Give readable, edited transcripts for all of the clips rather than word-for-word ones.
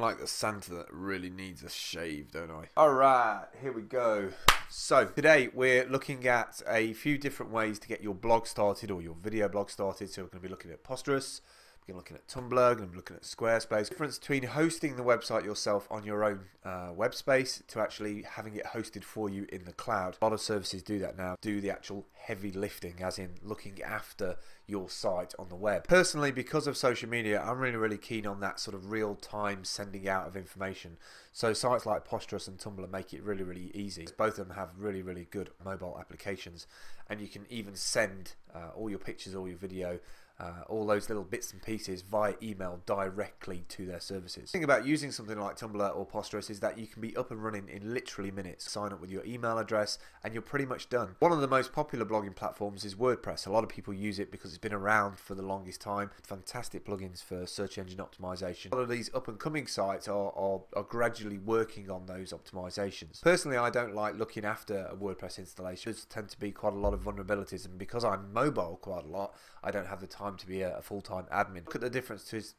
like the Santa that really needs a shave, don't I? All right, here we go. So today we're looking at a few different ways to get your blog started or your video blog started. So we're going to be looking at Posterous, we're going to be looking at Tumblr, we're going to be looking at Squarespace. The difference between hosting the website yourself on your own web space to actually having it hosted for you in the cloud. A lot of services do that now, do the actual heavy lifting, as in looking after your site on the web. Personally, because of social media, I'm really keen on that sort of real-time sending out of information. So sites like Posterous and Tumblr make it really easy. Both of them have really good mobile applications, and you can even send all your pictures, all your video, all those little bits and pieces via email directly to their services. The thing about using something like Tumblr or Posterous is that you can be up and running in literally minutes. Sign up with your email address and you're pretty much done. One of the most popular blogging platforms is WordPress. A lot of people use it because it's been around for the longest time. Fantastic plugins for search engine optimization. A lot of these up and coming sites are gradually working on those optimizations. Personally, I don't like looking after a WordPress installation. There tend to be quite a lot of vulnerabilities, and because I'm mobile quite a lot, I don't have the time to be a full-time admin. Look at the differences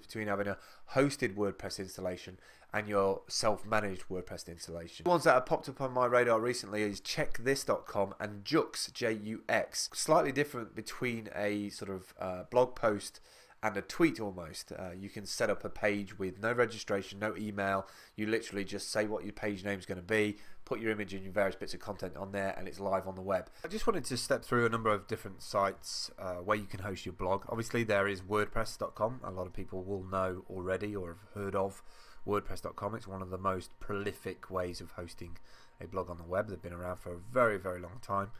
between having a hosted WordPress installation and your self-managed WordPress installation. The ones that have popped up on my radar recently is checkthis.com and Jux, J-U-X. Slightly different between a sort of blog post and a tweet almost. You can set up a page with no registration, no email. You literally just say what your page name is going to be, put your image and your various bits of content on there, and it's live on the web. I just wanted to step through a number of different sites where you can host your blog. Obviously there is WordPress.com. A lot of people will know already or have heard of WordPress.com. It's one of the most prolific ways of hosting a blog on the web. They've been around for a very long time,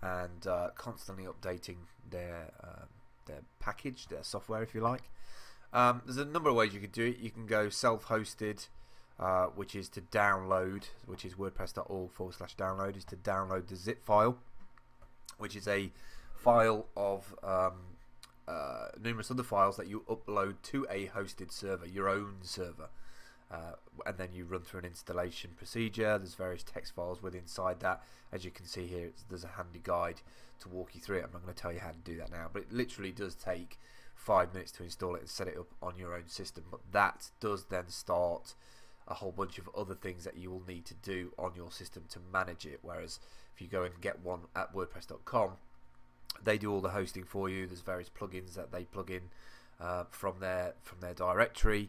and constantly updating their package, their software, if you like. There's a number of ways you could do it. You can go self-hosted, which is to download, which is wordpress.org/download, is to download the zip file, which is a file of numerous other files that you upload to a hosted server, your own server, and then you run through an installation procedure. There's various text files with inside that. As you can see here, there's a handy guide to walk you through it. I'm not going to tell you how to do that now, but it literally does take 5 minutes to install it and set it up on your own system. But that does then start a whole bunch of other things that you will need to do on your system to manage it, whereas if you go and get one at WordPress.com, they do all the hosting for you. There's various plugins that they plug in from their directory,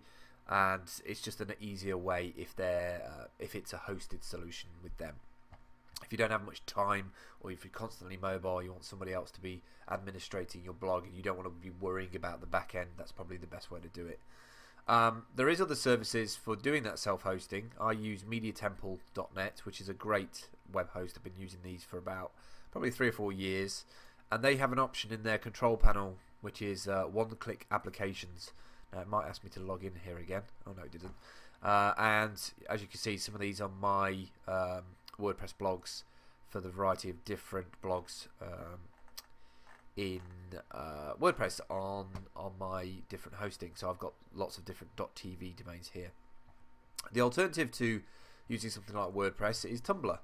and it's just an easier way if it's a hosted solution with them. If you don't have much time, or if you're constantly mobile, you want somebody else to be administrating your blog and you don't want to be worrying about the back end, that's probably the best way to do it. There is other services for doing that self-hosting. I use MediaTemple.net, which is a great web host. I've been using these for about probably 3 or 4 years, and they have an option in their control panel which is one-click applications. Now, it might ask me to log in here again. Oh no, it didn't. And as you can see, some of these are my WordPress blogs for the variety of different blogs in WordPress on my different hosting. So I've got lots of different .tv domains here. The alternative to using something like WordPress is Tumblr.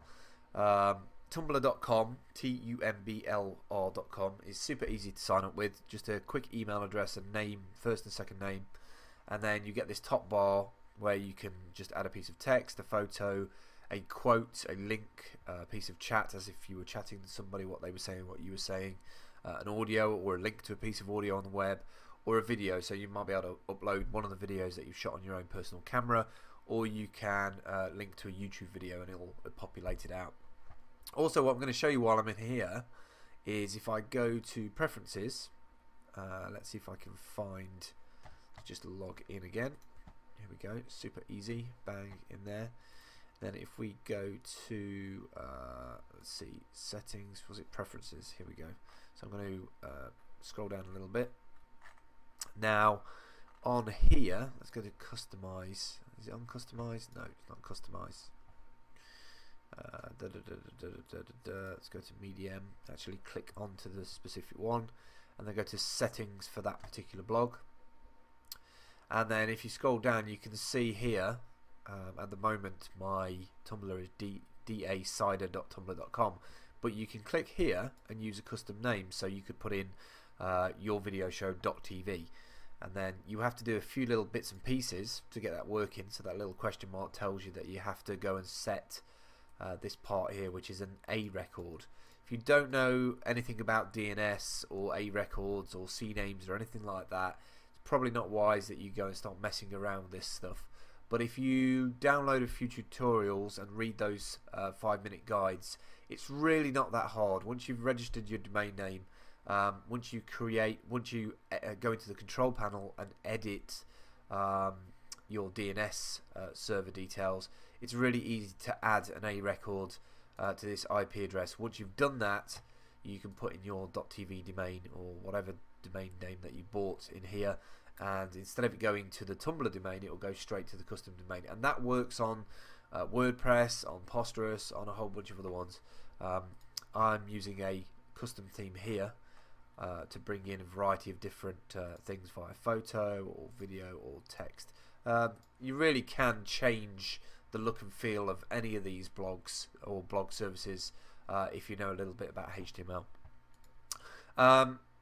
Tumblr.com, T-U-M-B-L-R.com, is super easy to sign up with. Just a quick email address and name, first and second name, and then you get this top bar where you can just add a piece of text, a photo, a quote, a link, a piece of chat, as if you were chatting to somebody, what they were saying, what you were saying, an audio or a link to a piece of audio on the web, or a video. So you might be able to upload one of the videos that you've shot on your own personal camera, or you can link to a YouTube video and it'll populate it out. Also, what I'm going to show you while I'm in here is if I go to preferences, let's see if I can find, just log in again, here we go, super easy, bang in there. Then if we go to, let's see, settings, was it preferences, here we go. So I'm going to scroll down a little bit. Now on here, let's go to customize, is it on customize? No, it's not customize. Let's go to medium, actually click onto the specific one, and then go to settings for that particular blog. And then if you scroll down, you can see here, at the moment my Tumblr is dacider.tumblr.com, but you can click here and use a custom name. So you could put in your video show.tv, and then you have to do a few little bits and pieces to get that working. So that little question mark tells you that you have to go and set this part here, which is an A record. If you don't know anything about DNS or A records or CNAMEs or anything like that, it's probably not wise that you go and start messing around with this stuff. But if you download a few tutorials and read those 5-minute guides, it's really not that hard. Once you've registered your domain name, once you go into the control panel and edit your DNS server details, it's really easy to add an A record to this IP address. Once you've done that, you can put in your .tv domain or whatever domain name that you bought in here, and instead of it going to the Tumblr domain, it will go straight to the custom domain. And that works on WordPress, on Posterous, on a whole bunch of other ones. I'm using a custom theme here to bring in a variety of different things via photo or video or text. You really can change the look and feel of any of these blogs or blog services if you know a little bit about HTML.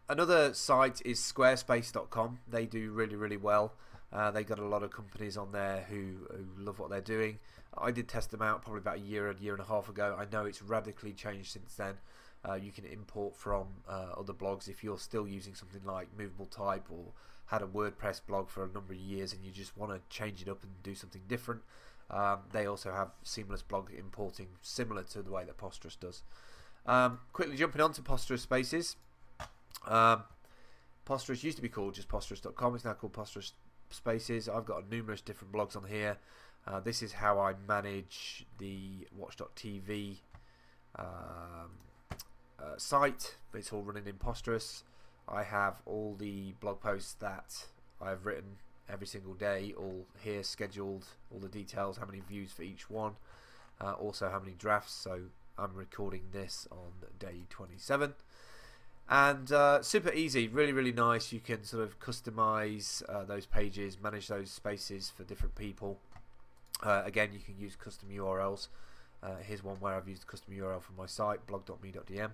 Another site is Squarespace.com. They do really, really well. They got a lot of companies on there who love what they're doing. I did test them out probably about a year and a half ago. I know it's radically changed since then. You can import from other blogs. If you're still using something like Movable Type or had a WordPress blog for a number of years and you just want to change it up and do something different, they also have seamless blog importing, similar to the way that Posterous does. Quickly jumping on to Posterous Spaces. Posterous used to be called just Posterous.com. It's now called Posterous Spaces. I've got numerous different blogs on here. This is how I manage the watch.tv site. It's all running in Posterous. I have all the blog posts that I've written every single day, all here scheduled, all the details, how many views for each one, also how many drafts. So I'm recording this on day 27. And super easy, really, really nice. You can sort of customize those pages, manage those spaces for different people. Again, you can use custom URLs. Here's one where I've used a custom URL for my site, blog.me.dm,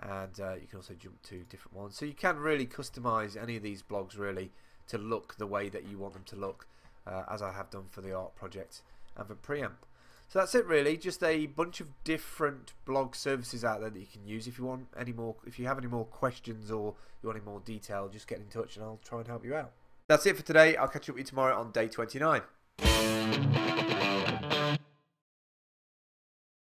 and you can also jump to different ones. So you can really customize any of these blogs really to look the way that you want them to look, as I have done for the art project and for Preamp. So that's it really, just a bunch of different blog services out there that you can use. If you want any more, if you have any more questions or you want any more detail, just get in touch and I'll try and help you out. That's it for today. I'll catch up with you tomorrow on day 29.